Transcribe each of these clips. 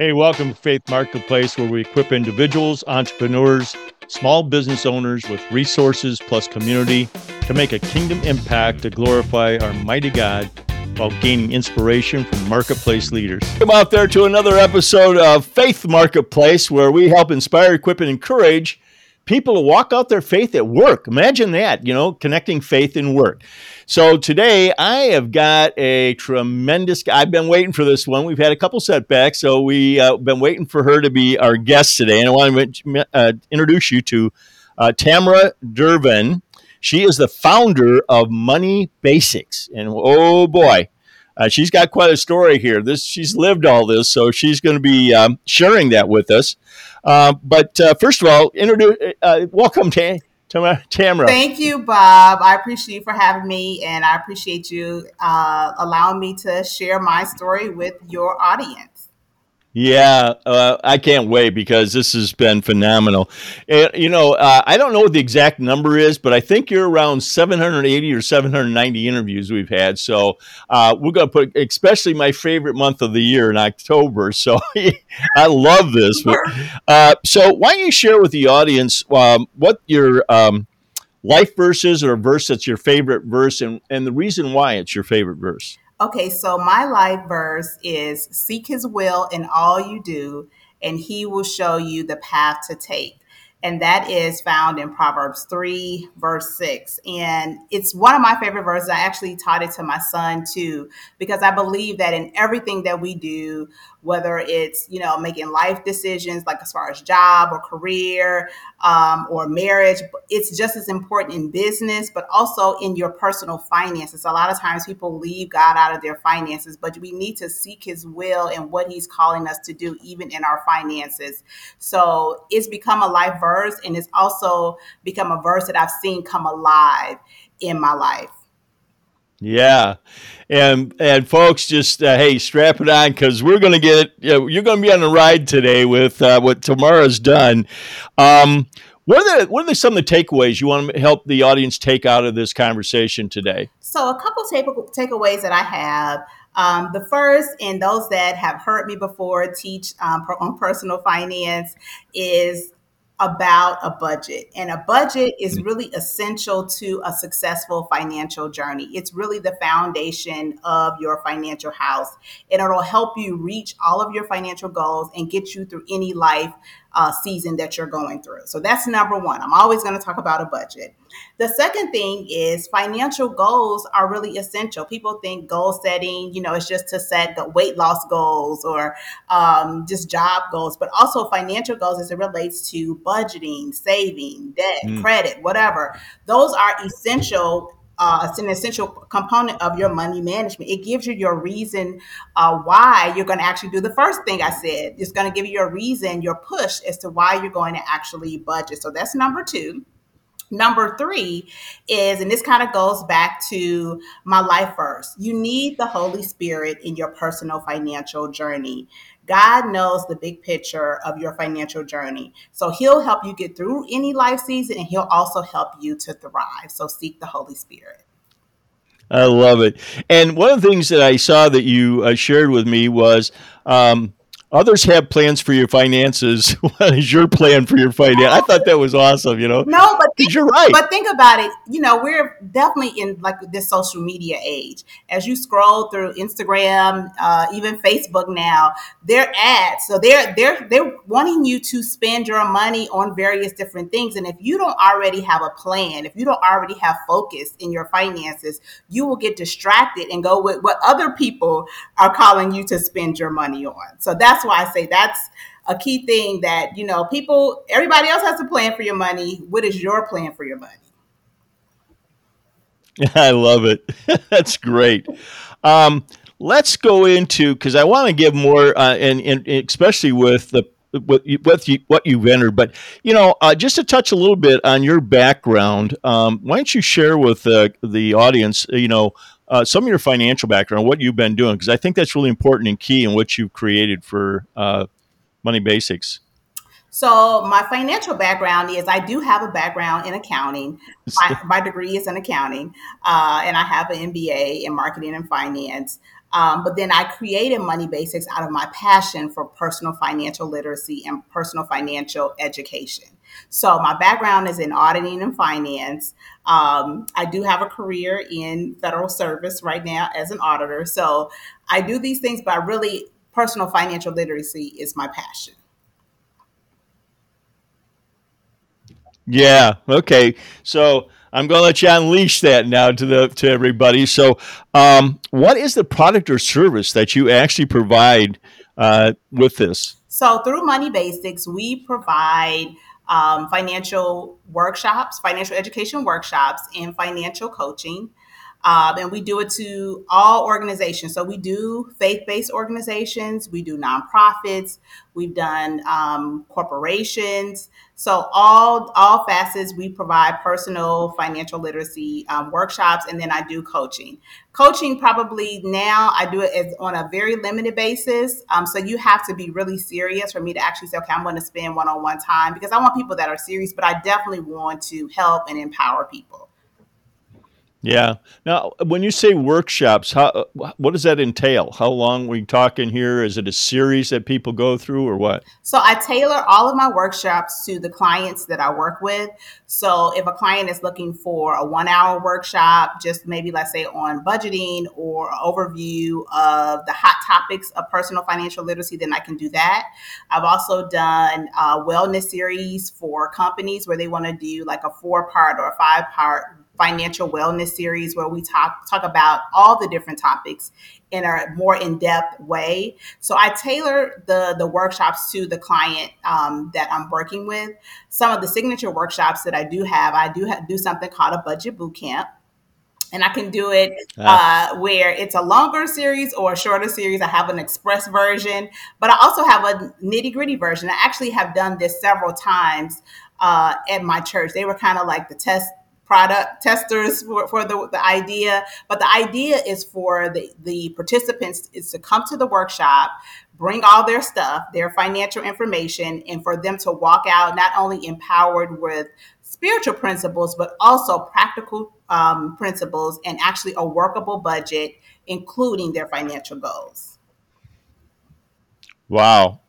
Hey, welcome to Faith Marketplace, where we equip individuals, entrepreneurs, small business owners with resources plus community to make a kingdom impact to glorify our mighty God while gaining inspiration from marketplace leaders. Welcome out there to another episode of Faith Marketplace, where we help inspire, equip, and encourage people to walk out their faith at work. Imagine that, you know, connecting faith and work. So today I have got a tremendous guy. I've been waiting for this one. We've had a couple setbacks, so we've been waiting for her to be our guest today. And I want to introduce you to Tamara Dervin. She is the founder of Money Basics. And oh boy, she's got quite a story here. She's lived all this, so she's going to be sharing that with us. But first of all, welcome, Tamara. Thank you, Bob. I appreciate you for having me, and I appreciate you allowing me to share my story with your audience. Yeah, I can't wait because this has been phenomenal. And, you know, I don't know what the exact number is, but I think you're around 780 or 790 interviews we've had. So we're going to put, especially my favorite month of the year in October. So I love this. So why don't you share with the audience what your life verse is, or a verse that's your favorite verse, and the reason why it's your favorite verse. Okay, so my life verse is, seek his will in all you do, and he will show you the path to take. And that is found in Proverbs 3:6. And it's one of my favorite verses. I actually taught it to my son too, because I believe that in everything that we do, whether it's, you know, making life decisions, like as far as job or career or marriage, it's just as important in business, but also in your personal finances. A lot of times people leave God out of their finances, but we need to seek his will and what he's calling us to do, even in our finances. So it's become a life verse, and it's also become a verse that I've seen come alive in my life. Yeah. And folks, just, hey, strap it on, because we're going to get, you're going to be on a ride today with what Tamara's done. What are some of the takeaways you want to help the audience take out of this conversation today? So a couple takeaways that I have. The first, and those that have heard me before teach on personal finance, is about a budget. And a budget is really essential to a successful financial journey. It's really the foundation of your financial house, and it'll help you reach all of your financial goals and get you through any life season that you're going through. So that's number one. I'm always going to talk about a budget. The second thing is, financial goals are really essential. People think goal setting, you know, it's just to set the weight loss goals or just job goals, but also financial goals as it relates to budgeting, saving, debt, credit, whatever. Those are essential. It's an essential component of your money management. It gives you your reason why you're going to actually do the first thing I said. It's going to give you a reason, your push as to why you're going to actually budget. So that's number two. Number three is, and this kind of goes back to my life verse, you need the Holy Spirit in your personal financial journey. God knows the big picture of your financial journey. So he'll help you get through any life season, and he'll also help you to thrive. So seek the Holy Spirit. I love it. And one of the things that I saw that you shared with me was, others have plans for your finances. What is your plan for your finance? I thought that was awesome, you know? No, but you're right. But think about it. You know, we're definitely in like this social media age. As you scroll through Instagram, even Facebook now, they're ads. So they're wanting you to spend your money on various different things. And if you don't already have a plan, if you don't already have focus in your finances, you will get distracted and go with what other people are calling you to spend your money on. So that's why I say that's a key thing, that, you know, people, everybody else has a plan for your money. What is your plan for your money? I love it. That's great. Let's go into, because I want to give more, and especially with the what you've entered, but, you know, just to touch a little bit on your background, why don't you share with the audience, you know, some of your financial background, what you've been doing, because I think that's really important and key in what you've created for Money Basics. So my financial background is, I do have a background in accounting. My degree is in accounting, and I have an MBA in marketing and finance. But then I created Money Basics out of my passion for personal financial literacy and personal financial education. So my background is in auditing and finance. I do have a career in federal service right now as an auditor. So I do these things, but really personal financial literacy is my passion. Yeah. Okay. So I'm going to let you unleash that now to everybody. So what is the product or service that you actually provide with this? So through Money Basics, we provide financial workshops, financial education workshops, and financial coaching. And we do it to all organizations. So we do faith-based organizations, we do nonprofits, we've done corporations. So all facets, we provide personal financial literacy workshops, and then I do coaching. Coaching probably now I do it on a very limited basis. So you have to be really serious for me to actually say, okay, I'm going to spend one-on-one time, because I want people that are serious, but I definitely want to help and empower people. Yeah. Now, when you say workshops, what does that entail? How long are we talking here? Is it a series that people go through or what? So I tailor all of my workshops to the clients that I work with. So if a client is looking for a 1-hour workshop, just maybe let's say on budgeting or overview of the hot topics of personal financial literacy, then I can do that. I've also done a wellness series for companies where they want to do like a 4-part or a 5-part financial wellness series where we talk about all the different topics in a more in-depth way. So I tailor the workshops to the client that I'm working with. Some of the signature workshops that I do something called a budget boot camp. And I can do it where it's a longer series or a shorter series. I have an express version, but I also have a nitty-gritty version. I actually have done this several times at my church. They were kind of like the product testers for the idea. But the idea is for the participants is to come to the workshop, bring all their stuff, their financial information, and for them to walk out not only empowered with spiritual principles, but also practical principles and actually a workable budget, including their financial goals. Wow.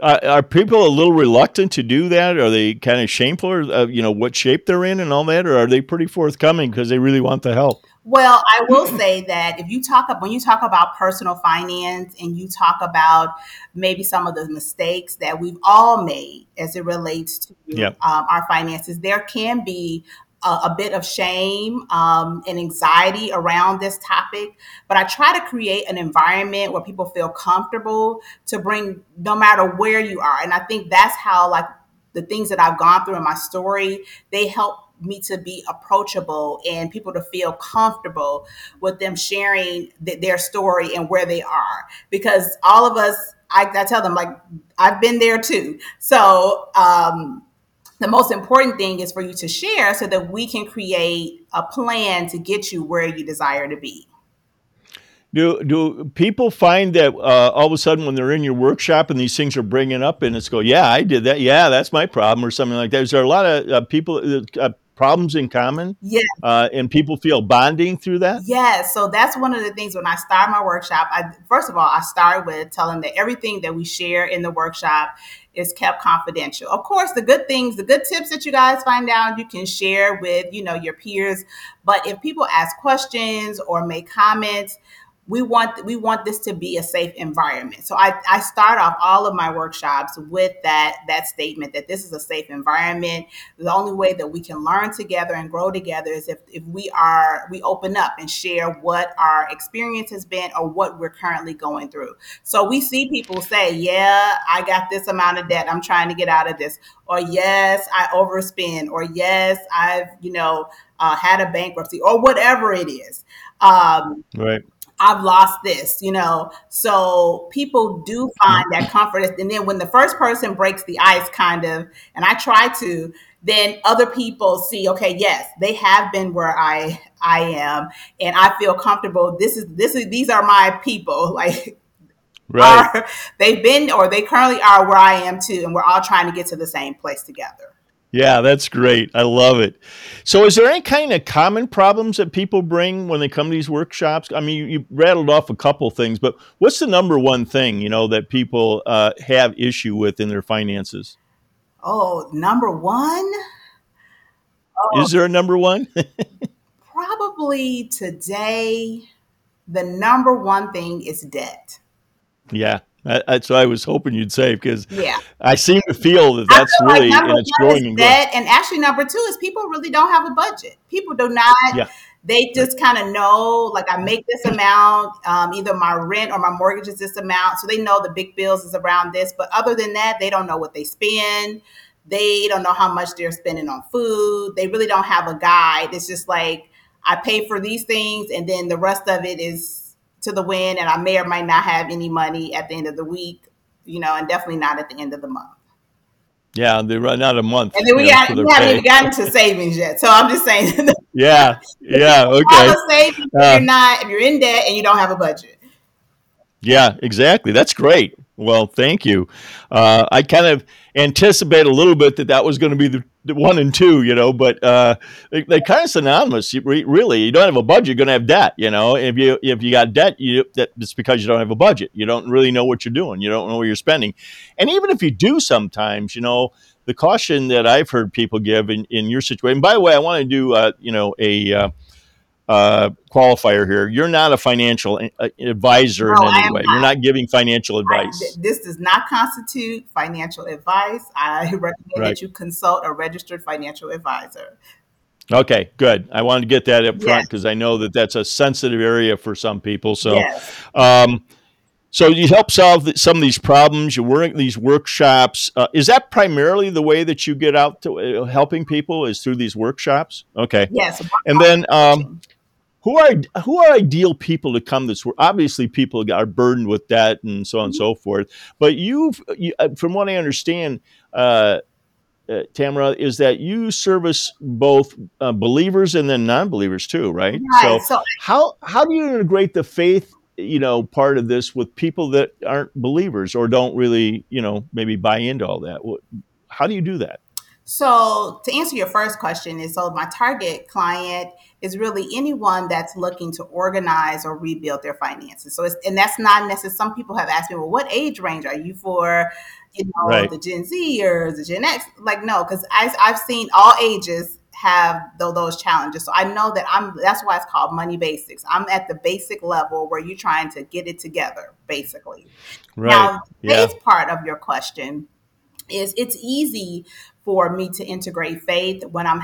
Are people a little reluctant to do that? Are they kind of shameful of what shape they're in and all that? Or are they pretty forthcoming because they really want the help? Well, I will say that if you when you talk about personal finance and you talk about maybe some of the mistakes that we've all made as it relates to our finances, there can be a bit of shame and anxiety around this topic, but I try to create an environment where people feel comfortable to bring no matter where you are. And I think that's how like the things that I've gone through in my story, they help me to be approachable and people to feel comfortable with them sharing their story and where they are. Because all of us, I tell them like, I've been there too. So, the most important thing is for you to share so that we can create a plan to get you where you desire to be. Do people find that all of a sudden when they're in your workshop and these things are bringing up and it's go, yeah, I did that. Yeah, that's my problem or something like that. Is there a lot of people, problems in common? Yes. And people feel bonding through that? Yes. So that's one of the things when I start my workshop, I start with telling that everything that we share in the workshop is kept confidential. Of course, the good things, the good tips that you guys find out, you can share with, your peers. But if people ask questions or make comments, we want this to be a safe environment. So I start off all of my workshops with that statement that this is a safe environment. The only way that we can learn together and grow together is if we open up and share what our experience has been or what we're currently going through. So we see people say, yeah, I got this amount of debt. I'm trying to get out of this. Or yes, I overspend. Or yes, I've, had a bankruptcy or whatever it is. Right. I've lost this, so people do find that comfort. And then when the first person breaks the ice kind of, and I try to, then other people see, okay, yes, they have been where I am and I feel comfortable. These are my people. Like right. They've been, or they currently are where I am too. And we're all trying to get to the same place together. Yeah, that's great. I love it. So is there any kind of common problems that people bring when they come to these workshops? I mean, you rattled off a couple things, but what's the number one thing, you know, that people have issue with in their finances? Oh, number one? Oh, is there a number one? Probably today, the number one thing is debt. Yeah. That's what I was hoping you'd say, because I seem to feel that's feel like really, and it's growing and growing. And actually, number two is people really don't have a budget. People do not. Yeah. They just kind of know, like, I make this amount, either my rent or my mortgage is this amount. So they know the big bills is around this. But other than that, they don't know what they spend. They don't know how much they're spending on food. They really don't have a guide. It's just like, I pay for these things, and then the rest of it is to the wind, and I may or might not have any money at the end of the week, you know, and definitely not at the end of the month. Yeah, they run out a month. And then we haven't even gotten to savings yet. So I'm just saying. Yeah, okay. Savings, if you're in debt and you don't have a budget. Yeah, exactly. That's great. Well, thank you. I kind of anticipate a little bit that was going to be the one and two, you know, but they're kind of synonymous. Really, you don't have a budget, you're going to have debt, you know. If you got debt, it's because you don't have a budget. You don't really know what you're doing. You don't know where you're spending. And even if you do sometimes, you know, the caution that I've heard people give in your situation. By the way, I want to do, qualifier here. You're not a financial advisor in any way. You're not giving financial advice. This does not constitute financial advice. I recommend that you consult a registered financial advisor. Okay, good. I wanted to get that up front because I know that's a sensitive area for some people. So, so you help solve some of these problems. You work at these workshops. Is that primarily the way that you get out to helping people is through these workshops? Okay. Yes. And then who are ideal people to come this work? Obviously, people are burdened with debt and so on and so forth. But you from what I understand, Tamara, is that you service both believers and then non-believers too, right? Right. So how do you integrate the faith, you know, part of this with people that aren't believers or don't really, you know, maybe buy into all that? How do you do that? So to answer your first question so my target client is really anyone that's looking to organize or rebuild their finances. So that's not necessary. Some people have asked me, well, what age range are you for, you know, the Gen Z or the Gen X? Like, no, because I've seen all ages have those challenges. So I know that that's why it's called Money Basics. I'm at the basic level where you're trying to get it together, basically. Right. Now, the faith part of your question is it's easy for me to integrate faith when I'm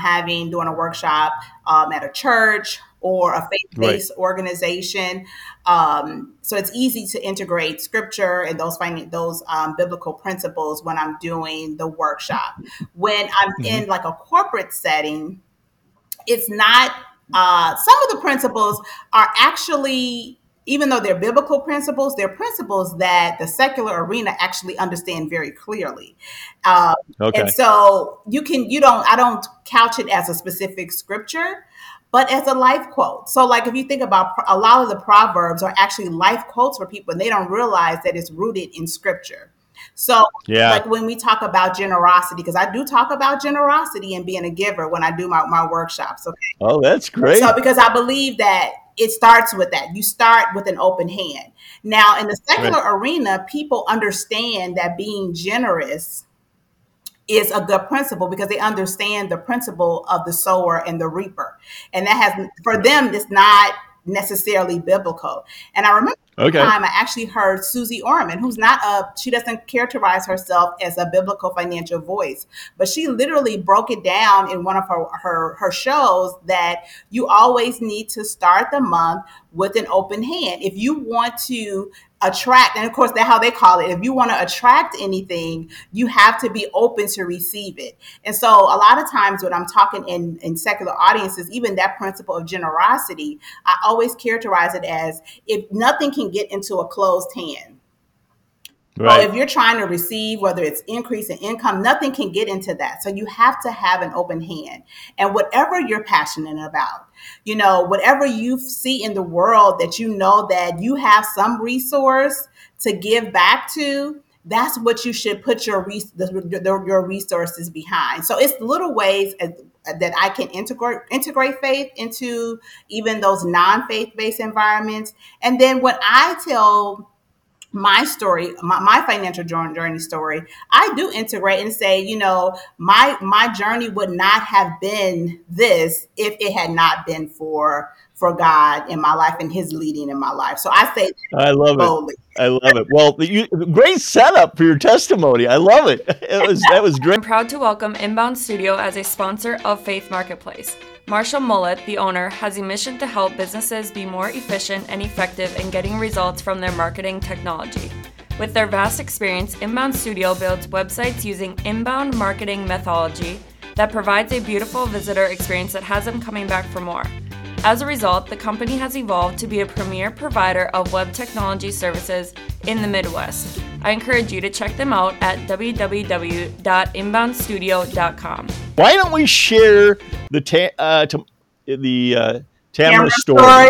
doing a workshop at a church or a faith-based organization. So it's easy to integrate scripture and those biblical principles when I'm doing the workshop. When I'm in like a corporate setting, it's not, some of the principles are actually, even though they're biblical principles, they're principles that the secular arena actually understand very clearly. And so I don't couch it as a specific scripture, but as a life quote. So like, if you think about a lot of the Proverbs are actually life quotes for people, and they don't realize that it's rooted in scripture. So like when we talk about generosity, because I do talk about generosity and being a giver when I do my workshops. Okay. Oh, that's great. So because I believe that it starts with that. You start with an open hand. Now, in the secular arena, people understand that being generous is a good principle because they understand the principle of the sower and the reaper. And that has, for them, it's not necessarily biblical. And I remember one time I actually heard Suze Orman, who's she doesn't characterize herself as a biblical financial voice, but she literally broke it down in one of her shows that you always need to start the month with an open hand. If you want to attract, and of course that's how they call it, if you want to attract anything, you have to be open to receive it. And so a lot of times when I'm talking in secular audiences, even that principle of generosity, I always characterize it as if nothing can get into a closed hand. Right. So if you're trying to receive, whether it's increase in income, nothing can get into that. So you have to have an open hand. And whatever you're passionate about, you know, whatever you see in the world that you know that you have some resource to give back to, that's what you should put your resources behind. So it's little ways that I can integrate faith into even those non-faith-based environments. And then when I tell my story, my financial journey story, I do integrate and say, you know, my journey would not have been this if it had not been for God in my life and his leading in my life. So I say, I love boldly. It. I love it. Well, great setup for your testimony. I love it. That was great. I'm proud to welcome Inbound Studio as a sponsor of Faith Marketplace. Marshall Mullet, the owner, has a mission to help businesses be more efficient and effective in getting results from their marketing technology. With their vast experience, Inbound Studio builds websites using inbound marketing methodology that provides a beautiful visitor experience that has them coming back for more. As a result, the company has evolved to be a premier provider of web technology services in the Midwest. I encourage you to check them out at www.inboundstudio.com. Why don't we share the Tamara story?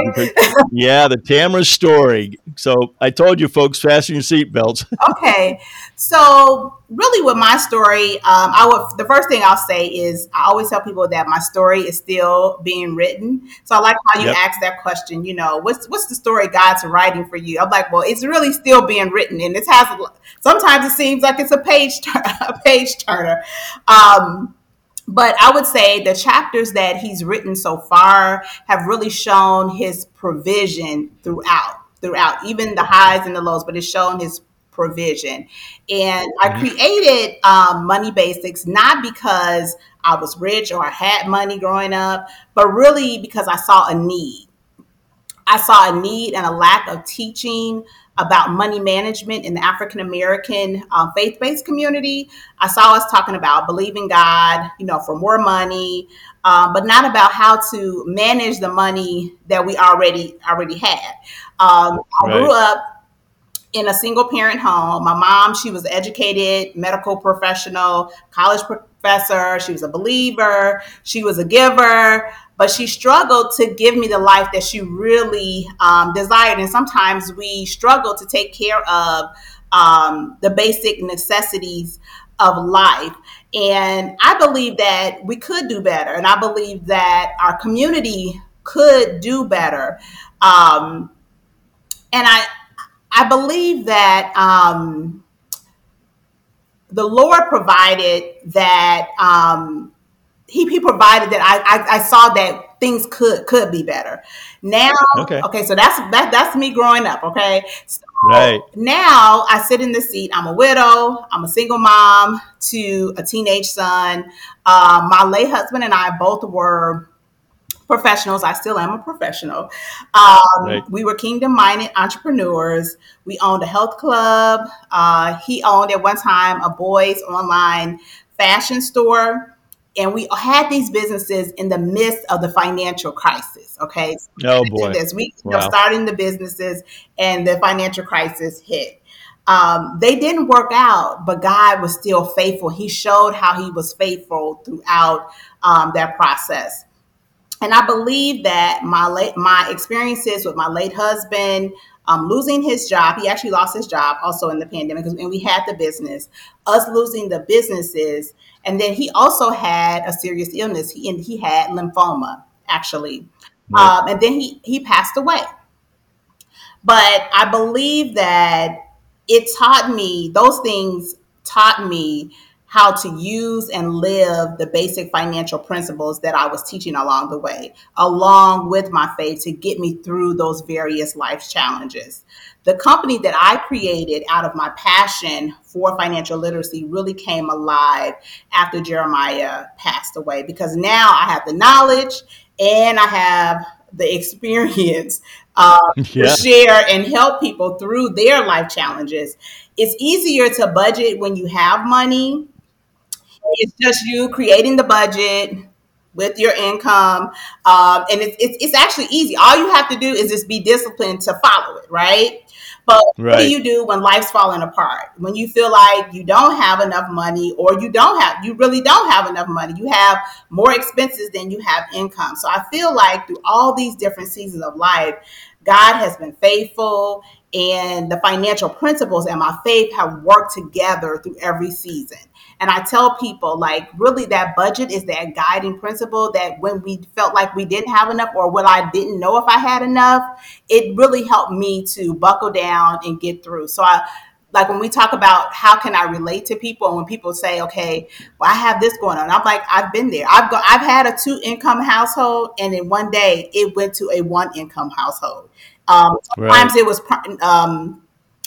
Yeah, the Tamara story. So I told you, folks, fasten your seatbelts. Okay. So really with my story, the first thing I'll say is I always tell people that my story is still being written. So I like how you asked that question, you know, what's the story God's writing for you? I'm like, well, it's really still being written. And it has, sometimes it seems like it's a page turner. But I would say the chapters that he's written so far have really shown his provision throughout, even the highs and the lows, but it's shown his provision. And I created Money Basics, not because I was rich or I had money growing up, but really because I saw a need. I saw a need and a lack of teaching about money management in the African-American faith-based community. I saw us talking about believing God, you know, for more money, but not about how to manage the money that we already had. I grew up in a single-parent home. My mom, she was educated, medical professional, college professor. She was a believer. She was a giver. But she struggled to give me the life that she really desired. And sometimes we struggle to take care of the basic necessities of life. And I believe that we could do better. And I believe that our community could do better. And I believe that the Lord provided that He provided that I saw that things could be better. Now, okay, so that's me growing up. Okay, so now I sit in the seat. I'm a widow. I'm a single mom to a teenage son. My late husband and I both were professionals. I still am a professional. We were kingdom-minded entrepreneurs. We owned a health club. He owned at one time a boys' online fashion store. And we had these businesses in the midst of the financial crisis. Okay. So starting the businesses and the financial crisis hit. They didn't work out, but God was still faithful. He showed how he was faithful throughout that process. And I believe that my experiences with my late husband, losing his job, he actually lost his job also in the pandemic, and we had the business, us losing the businesses. And then he also had a serious illness. He had lymphoma, actually. Right. And then he passed away. But I believe that those things taught me how to use and live the basic financial principles that I was teaching along the way, along with my faith to get me through those various life challenges. The company that I created out of my passion for financial literacy really came alive after Jeremiah passed away, because now I have the knowledge and I have the experience to share and help people through their life challenges. It's easier to budget when you have money. It's just you creating the budget with your income. And it's actually easy. All you have to do is just be disciplined to follow it, right? But what do you do when life's falling apart? When you feel like you don't have enough money, or you really don't have enough money. You have more expenses than you have income. So I feel like through all these different seasons of life, God has been faithful. and the financial principles and my faith have worked together through every season. And I tell people, like, really that budget is that guiding principle that when we felt like we didn't have enough or when I didn't know if I had enough, it really helped me to buckle down and get through. So I, like, when we talk about how can I relate to people, and when people say, okay, well, I have this going on, I'm like, I've been there. I've had a 2-income household, and in one day it went to a 1-income household. Sometimes right.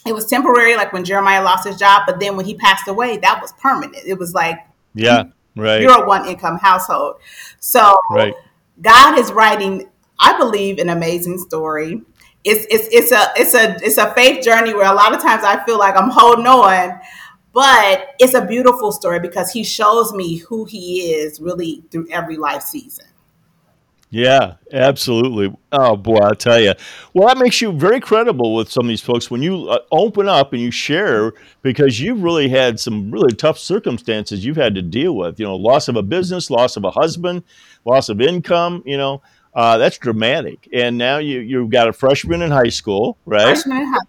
It was temporary, like when Jeremiah lost his job, but then when he passed away, that was permanent. It was like, yeah, right. You're a 1-income household. So right. God is writing, I believe, an amazing story. It's a faith journey where a lot of times I feel like I'm holding on, but it's a beautiful story because he shows me who he is really through every life season. Yeah, absolutely. Oh, boy, I'll tell you. Well, that makes you very credible with some of these folks when you open up and you share, because you've really had some really tough circumstances you've had to deal with, you know, loss of a business, loss of a husband, loss of income, you know, that's dramatic. And now you've got a freshman in high school, right?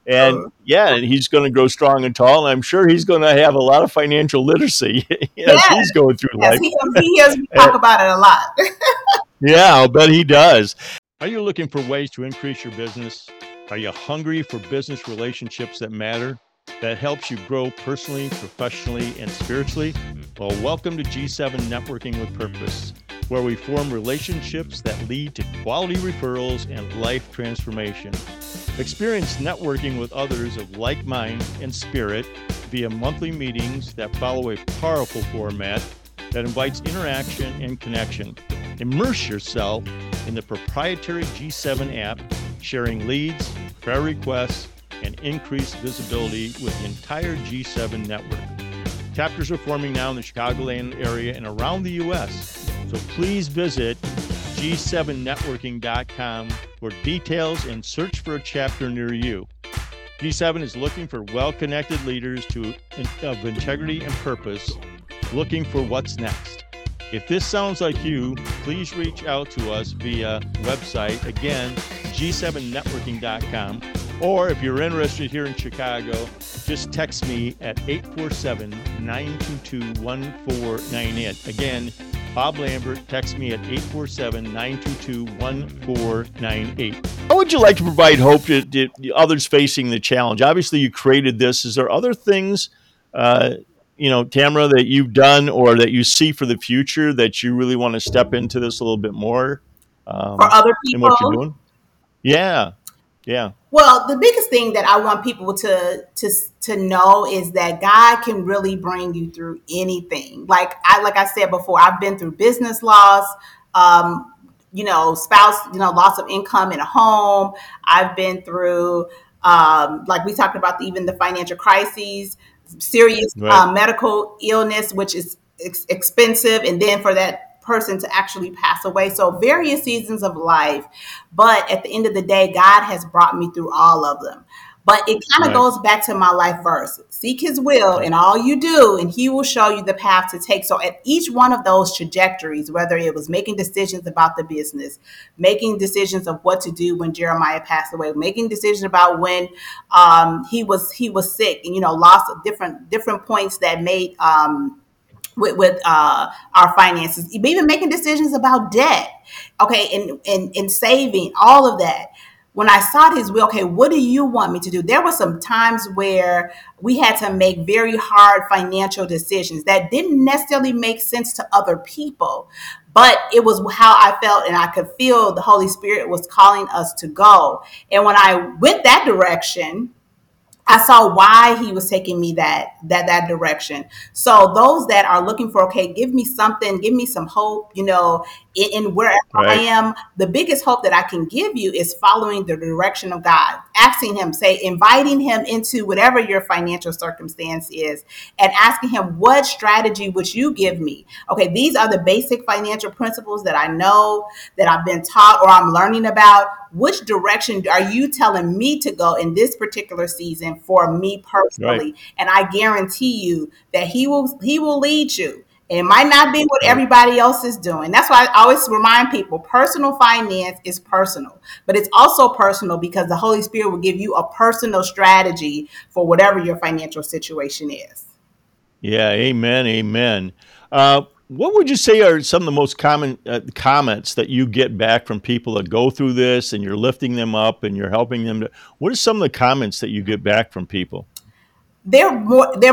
And yeah, and he's going to grow strong and tall. And I'm sure he's going to have a lot of financial literacy as he's going through life. He hears me talk about it a lot. Yeah, I'll bet he does. Are you looking for ways to increase your business? Are you hungry for business relationships that matter, that helps you grow personally, professionally, and spiritually? Well, welcome to G7 Networking with Purpose, where we form relationships that lead to quality referrals and life transformation. Experience networking with others of like mind and spirit via monthly meetings that follow a powerful format that invites interaction and connection. Immerse yourself in the proprietary G7 app, sharing leads, prayer requests, and increased visibility with the entire G7 network. Chapters are forming now in the Chicagoland area and around the U.S., so please visit g7networking.com for details and search for a chapter near you. G7 is looking for well-connected leaders of integrity and purpose, looking for what's next. If this sounds like you, please reach out to us via website, again, g7networking.com. Or if you're interested here in Chicago, just text me at 847-922-1498. Again, Bob Lambert, text me at 847-922-1498. How would you like to provide hope to others facing the challenge? Obviously, you created this. Is there other things Tamara, that you've done or that you see for the future that you really want to step into this a little bit more for other people in what you're doing? Yeah. Yeah. Well, the biggest thing that I want people to know is that God can really bring you through anything. Like I said before, I've been through business loss, spouse, loss of income in a home. I've been through, like we talked about, even the financial crises, serious right. Medical illness, which is expensive, and then for that person to actually pass away. So various seasons of life, but at the end of the day, God has brought me through all of them. But it kind of goes back to my life verse, seek his will in all you do, and he will show you the path to take. So at each one of those trajectories, whether it was making decisions about the business, making decisions of what to do when Jeremiah passed away, making decisions about when he was sick and, lost different points that made with our finances, even making decisions about debt, and saving, all of that. When I sought his will, what do you want me to do? There were some times where we had to make very hard financial decisions that didn't necessarily make sense to other people, but it was how I felt, and I could feel the Holy Spirit was calling us to go. And when I went that direction, I saw why he was taking me that direction. So those that are looking for, give me something, give me some hope, in wherever I am, the biggest hope that I can give you is following the direction of God, asking him, inviting him into whatever your financial circumstance is and asking him, what strategy would you give me? These are the basic financial principles that I know that I've been taught or I'm learning about. Which direction are you telling me to go in this particular season for me personally? Right. And I guarantee you that he will lead you. It might not be what everybody else is doing. That's why I always remind people, personal finance is personal, but it's also personal because the Holy Spirit will give you a personal strategy for whatever your financial situation is. Yeah, amen, amen. What would you say are some of the most common comments that you get back from people that go through this and you're lifting them up and you're helping them? What are some of the comments that you get back from people? They're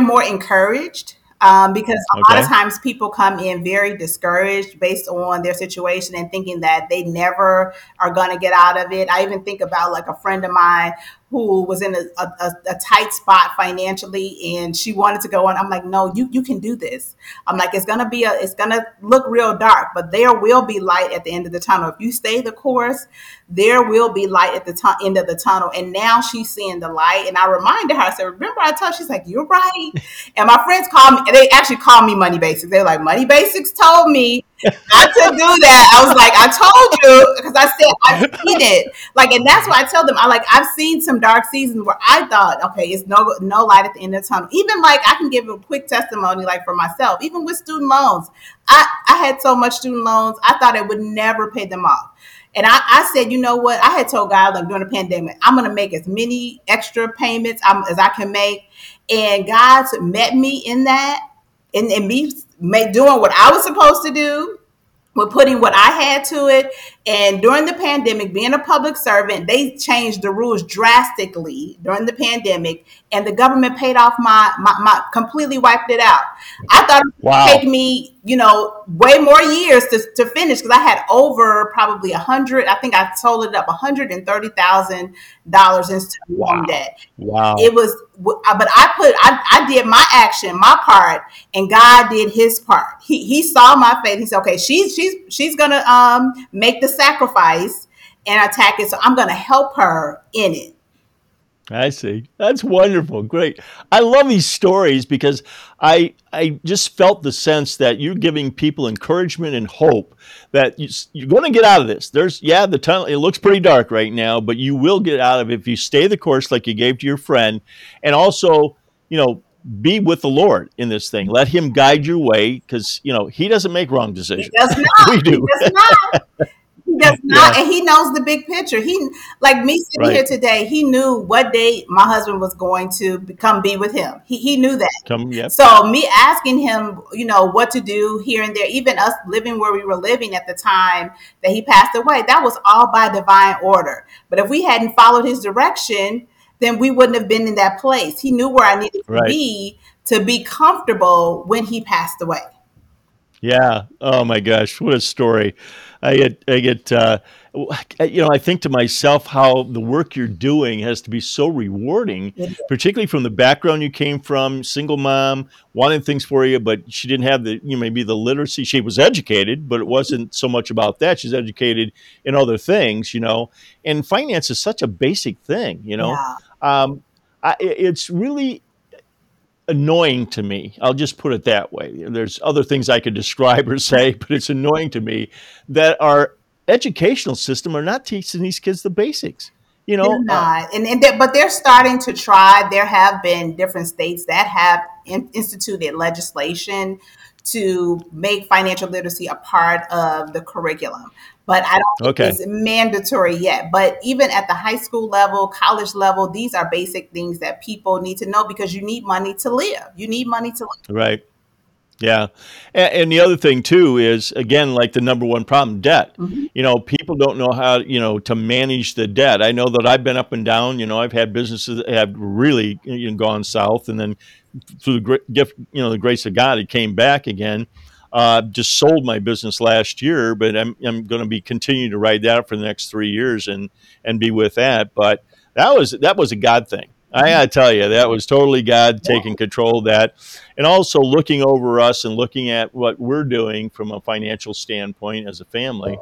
more encouraged. Because a lot of times people come in very discouraged based on their situation and thinking that they never are going to get out of it. I even think about like a friend of mine who was in a tight spot financially and she wanted to go on. I'm like, no, you can do this. I'm like, it's going to look real dark, but there will be light at the end of the tunnel. If you stay the course, there will be light at the end of the tunnel. And now she's seeing the light. And I reminded her, I said, remember I told you? She's like, you're right. And my friends called me, they actually called me Money Basics. They're like, Money Basics told me not to do that. I was like, I told you, because I said I've seen it. Like, and that's why I tell them, I've seen some dark seasons where I thought, okay, it's no light at the end of the tunnel. Even like I can give a quick testimony, like for myself, even with student loans, I had so much student loans, I thought I would never pay them off. And I said, you know what? I had told God, like during the pandemic, I'm going to make as many extra payments as I can make. And God met me in that and me doing what I was supposed to do, with putting what I had to it. And during the pandemic, being a public servant, they changed the rules drastically during the pandemic, and the government paid off my completely wiped it out. I thought it would take me, way more years to finish, because I had over probably 100. I think I totaled up $130,000 in student loan debt. Wow! It was, but I did my action, my part, and God did His part. He saw my faith. He said, "Okay, she's gonna make the sacrifice and attack it. So I'm gonna help her in it." I see. That's wonderful. Great. I love these stories because I just felt the sense that you're giving people encouragement and hope that you're going to get out of this. The tunnel, it looks pretty dark right now, but you will get out of it if you stay the course like you gave to your friend, and also, be with the Lord in this thing. Let Him guide your way, because, He doesn't make wrong decisions. He does not. We do. He does not. Does not, and He knows the big picture. He, like me sitting here today, He knew what day my husband was going to come be with Him. He knew that. So me asking Him, what to do here and there, even us living where we were living at the time that he passed away, that was all by divine order. But if we hadn't followed His direction, then we wouldn't have been in that place. He knew where I needed to be comfortable when he passed away. Yeah. Oh my gosh. What a story. I think to myself how the work you're doing has to be so rewarding, particularly from the background you came from, single mom, wanted things for you, but she didn't have the, maybe the literacy. She was educated, but it wasn't so much about that. She's educated in other things, and finance is such a basic thing, Yeah. It's really annoying to me. I'll just put it that way. There's other things I could describe or say, but it's annoying to me that our educational system are not teaching these kids the basics. They're not. But they're starting to try. There have been different states that have instituted legislation to make financial literacy a part of the curriculum. But I don't think it's mandatory yet. But even at the high school level, college level, these are basic things that people need to know, because you need money to live. Right. Yeah. And the other thing, too, is, again, like the number one problem, debt. Mm-hmm. People don't know how, to manage the debt. I know that I've been up and down. I've had businesses that have really gone south. And then through the great gift, the grace of God, it came back again. Just sold my business last year, but I'm going to be continuing to ride that for the next 3 years and be with that. But that was a God thing. I gotta tell you, that was totally God taking control of that, and also looking over us and looking at what we're doing from a financial standpoint as a family.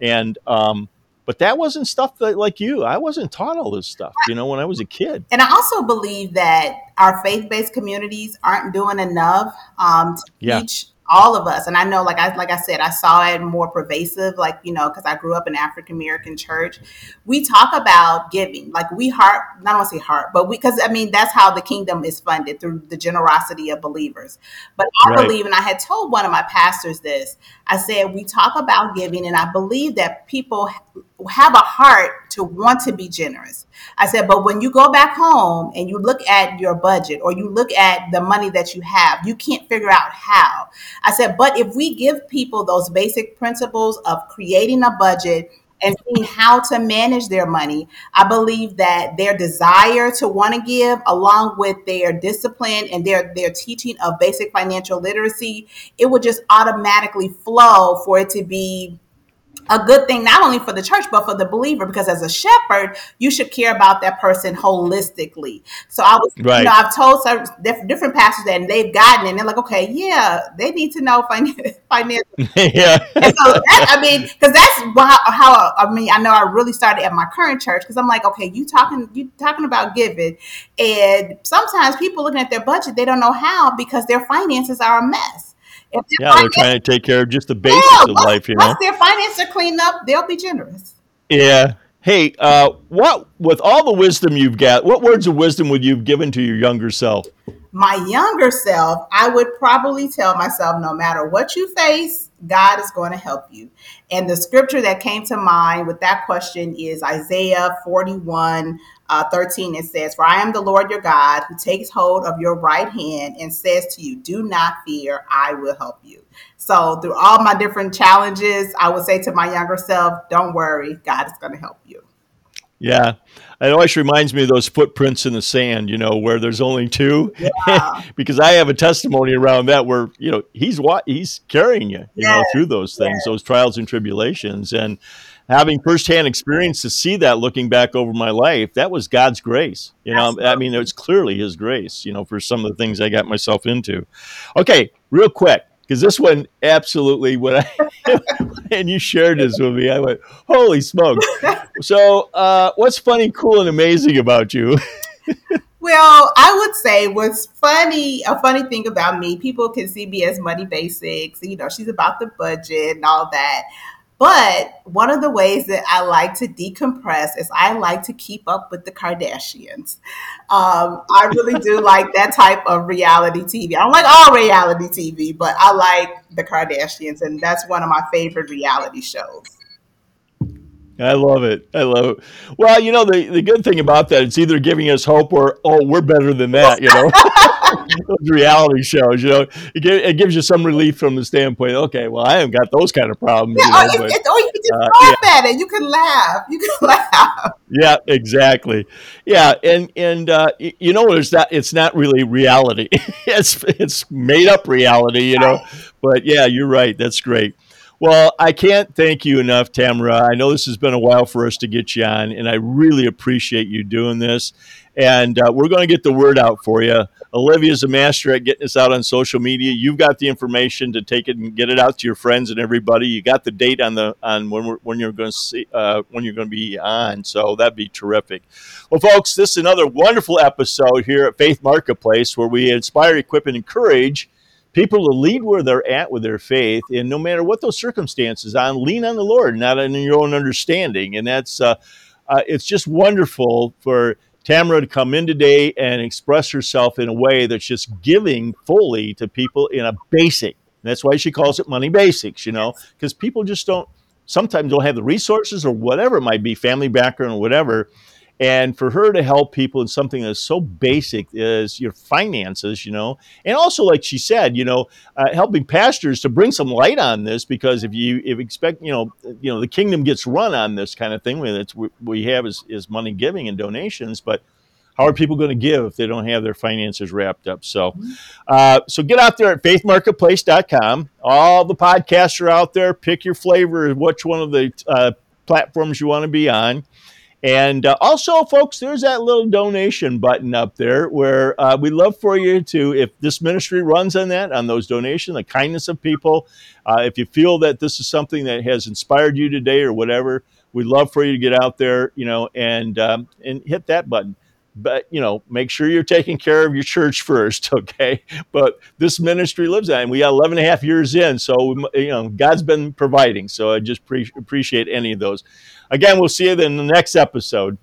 And but that wasn't stuff that, like you, I wasn't taught all this stuff, when I was a kid. And I also believe that our faith-based communities aren't doing enough to teach all of us. And I know, like I said, I saw it more pervasive, because I grew up in African American church. We talk about giving, because that's how the kingdom is funded, through the generosity of believers. But I believe, and I had told one of my pastors this, I said, we talk about giving, and I believe that people have a heart to want to be generous. I said, but when you go back home and you look at your budget, or you look at the money that you have, you can't figure out how. I said, but if we give people those basic principles of creating a budget and seeing how to manage their money, I believe that their desire to want to give, along with their discipline and their teaching of basic financial literacy, it would just automatically flow for it to be a good thing, not only for the church, but for the believer, because as a shepherd, you should care about that person holistically. So I was, I've told some different pastors that, and they've gotten it, and they're like, okay, yeah, they need to know financial. Yeah. And so because that's how, I know I really started at my current church, because I'm like, okay, you talking about giving, and sometimes people looking at their budget, they don't know how, because their finances are a mess. They're trying to take care of just the basics of life. Once their finances are cleaned up, they'll be generous. Yeah. Hey, what with all the wisdom you've got, what words of wisdom would you have given to your younger self? My younger self, I would probably tell myself, no matter what you face, God is going to help you. And the scripture that came to mind with that question is Isaiah 41:13. It says, "For I am the Lord your God, who takes hold of your right hand and says to you, 'Do not fear, I will help you.'" So through all my different challenges, I would say to my younger self, don't worry, God is going to help you. Yeah. It always reminds me of those footprints in the sand, where there's only two, because I have a testimony around that where, he's carrying you, through those things, those trials and tribulations, and having firsthand experience to see that looking back over my life, that was God's grace. Absolutely. It was clearly his grace, for some of the things I got myself into. Okay. Real quick. Because this one, absolutely, and you shared this with me, I went, holy smokes. So what's funny, cool, and amazing about you? Well, I would say a funny thing about me, people can see me as Money Basics. She's about the budget and all that. But one of the ways that I like to decompress is I like to keep up with the Kardashians. I really do like that type of reality TV. I don't like all reality TV, but I like the Kardashians, and that's one of my favorite reality shows. I love it. Well, the good thing about that, it's either giving us hope or, oh, we're better than that, Those reality shows, it gives you some relief from the standpoint, okay, well, I haven't got those kind of problems. You can just laugh at it. You can laugh. Yeah, exactly. Yeah, and it's not really reality. It's made up reality, But yeah, you're right. That's great. Well, I can't thank you enough, Tamara. I know this has been a while for us to get you on, and I really appreciate you doing this. And we're going to get the word out for you. Olivia's a master at getting us out on social media. You've got the information to take it and get it out to your friends and everybody. You got the date on when you're going to see when you're going to be on. So that'd be terrific. Well, folks, this is another wonderful episode here at Faith Marketplace, where we inspire, equip, and encourage people to lead where they're at with their faith, and no matter what those circumstances are, lean on the Lord, not on your own understanding. And that's it's just wonderful for Tamara to come in today and express herself in a way that's just giving fully to people in a basic. And that's why she calls it Money Basics, because people just sometimes don't have the resources, or whatever it might be, family background or whatever. And for her to help people in something that's so basic as your finances, and also, like she said, helping pastors to bring some light on this, because if you expect, the kingdom gets run on this kind of thing. That's what we have is money giving and donations, but how are people going to give if they don't have their finances wrapped up? So get out there at faithmarketplace.com. All the podcasts are out there. Pick your flavor, which one of the platforms you want to be on. And also, folks, there's that little donation button up there where we'd love for you to, if this ministry runs on those donations, the kindness of people, if you feel that this is something that has inspired you today or whatever, we'd love for you to get out there, and hit that button. But, you know, make sure you're taking care of your church first, okay? But this ministry lives on. We got 11 and a half years in, so, you know, God's been providing. So I just appreciate any of those. Again, we'll see you in the next episode.